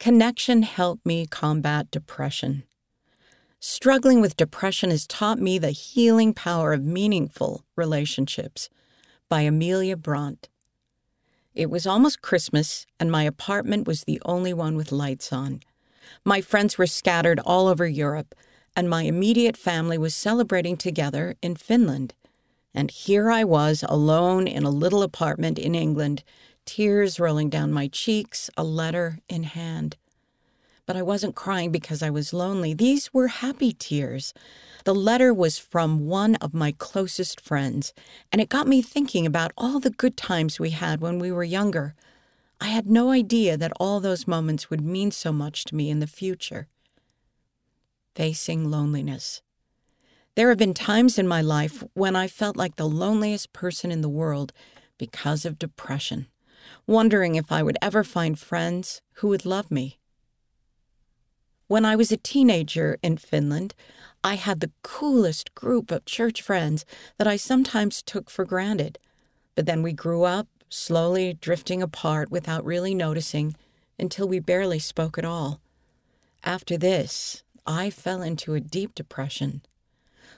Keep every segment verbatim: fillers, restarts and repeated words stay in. Connection helped me combat depression. Struggling with depression has taught me the healing power of meaningful relationships by Amelia Brandt. It was almost Christmas, and my apartment was the only one with lights on. My friends were scattered all over Europe, and my immediate family was celebrating together in Finland. And here I was, alone in a little apartment in England, tears rolling down my cheeks, a letter in hand. But I wasn't crying because I was lonely. These were happy tears. The letter was from one of my closest friends, and it got me thinking about all the good times we had when we were younger. I had no idea that all those moments would mean so much to me in the future. Facing loneliness. There have been times in my life when I felt like the loneliest person in the world because of depression, wondering if I would ever find friends who would love me. When I was a teenager in Finland, I had the coolest group of church friends that I sometimes took for granted. But then we grew up, slowly drifting apart without really noticing, until we barely spoke at all. After this, I fell into a deep depression.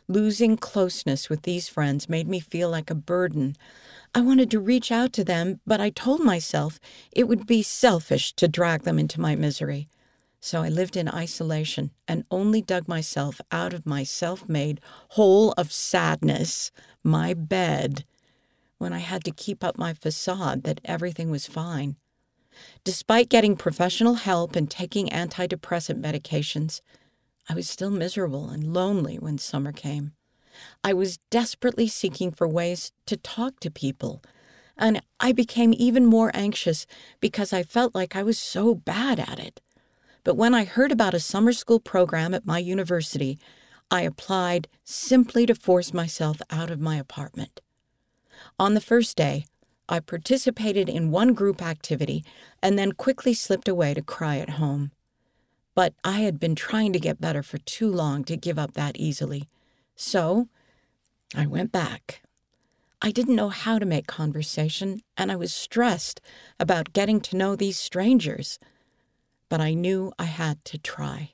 Losing closeness with these friends made me feel like a burden. I wanted to reach out to them, but I told myself it would be selfish to drag them into my misery. So I lived in isolation and only dug myself out of my self-made hole of sadness, my bed, when I had to keep up my facade that everything was fine. Despite getting professional help and taking antidepressant medications, I was still miserable and lonely when summer came. I was desperately seeking for ways to talk to people, and I became even more anxious because I felt like I was so bad at it. But when I heard about a summer school program at my university, I applied simply to force myself out of my apartment. On the first day, I participated in one group activity and then quickly slipped away to cry at home. But I had been trying to get better for too long to give up that easily. So I went back. I didn't know how to make conversation, and I was stressed about getting to know these strangers. But I knew I had to try.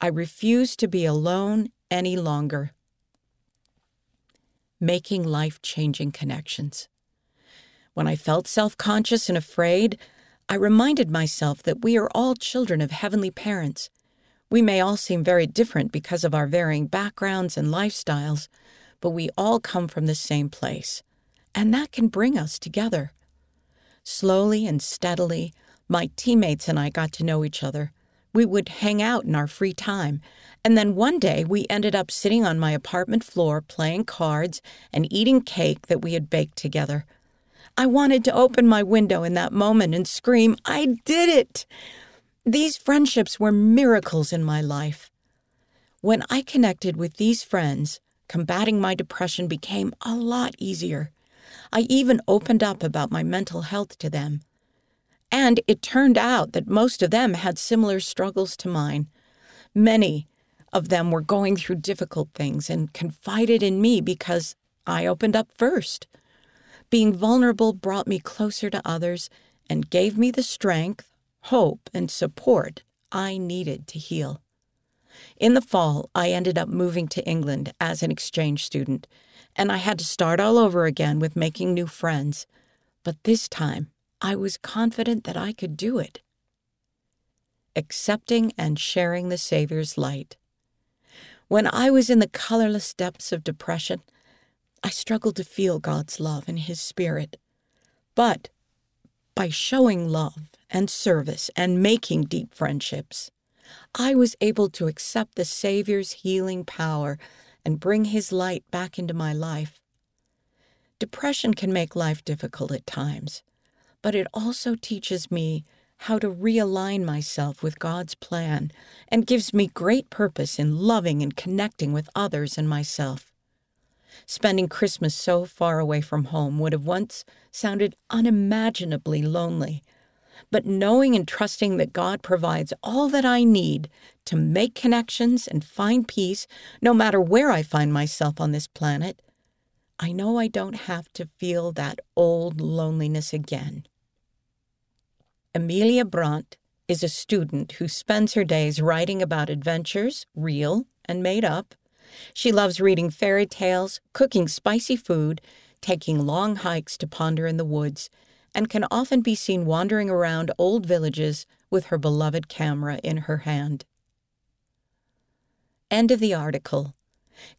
I refused to be alone any longer. Making life-changing connections. When I felt self-conscious and afraid, I reminded myself that we are all children of heavenly parents. We may all seem very different because of our varying backgrounds and lifestyles, but we all come from the same place, and that can bring us together. Slowly and steadily, my teammates and I got to know each other. We would hang out in our free time, and then one day we ended up sitting on my apartment floor playing cards and eating cake that we had baked together. I wanted to open my window in that moment and scream, "I did it!" These friendships were miracles in my life. When I connected with these friends, combating my depression became a lot easier. I even opened up about my mental health to them. And it turned out that most of them had similar struggles to mine. Many of them were going through difficult things and confided in me because I opened up first. Being vulnerable brought me closer to others and gave me the strength, hope, and support I needed to heal. In the fall, I ended up moving to England as an exchange student, and I had to start all over again with making new friends. But this time, I was confident that I could do it. Accepting and sharing the Savior's light. When I was in the colorless depths of depression, I struggled to feel God's love and His Spirit. But by showing love and service and making deep friendships, I was able to accept the Savior's healing power and bring His light back into my life. Depression can make life difficult at times, but it also teaches me how to realign myself with God's plan and gives me great purpose in loving and connecting with others and myself. Spending Christmas so far away from home would have once sounded unimaginably lonely. But knowing and trusting that God provides all that I need to make connections and find peace, no matter where I find myself on this planet, I know I don't have to feel that old loneliness again. Amelia Brandt, is a student who spends her days writing about adventures, real and made up. She loves reading fairy tales, cooking spicy food, taking long hikes to ponder in the woods, and can often be seen wandering around old villages with her beloved camera in her hand. End of the article.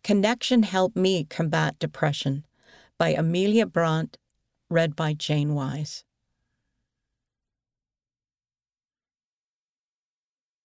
Connection Helped Me Combat Depression by Amelia Brandt, read by Jane Wise.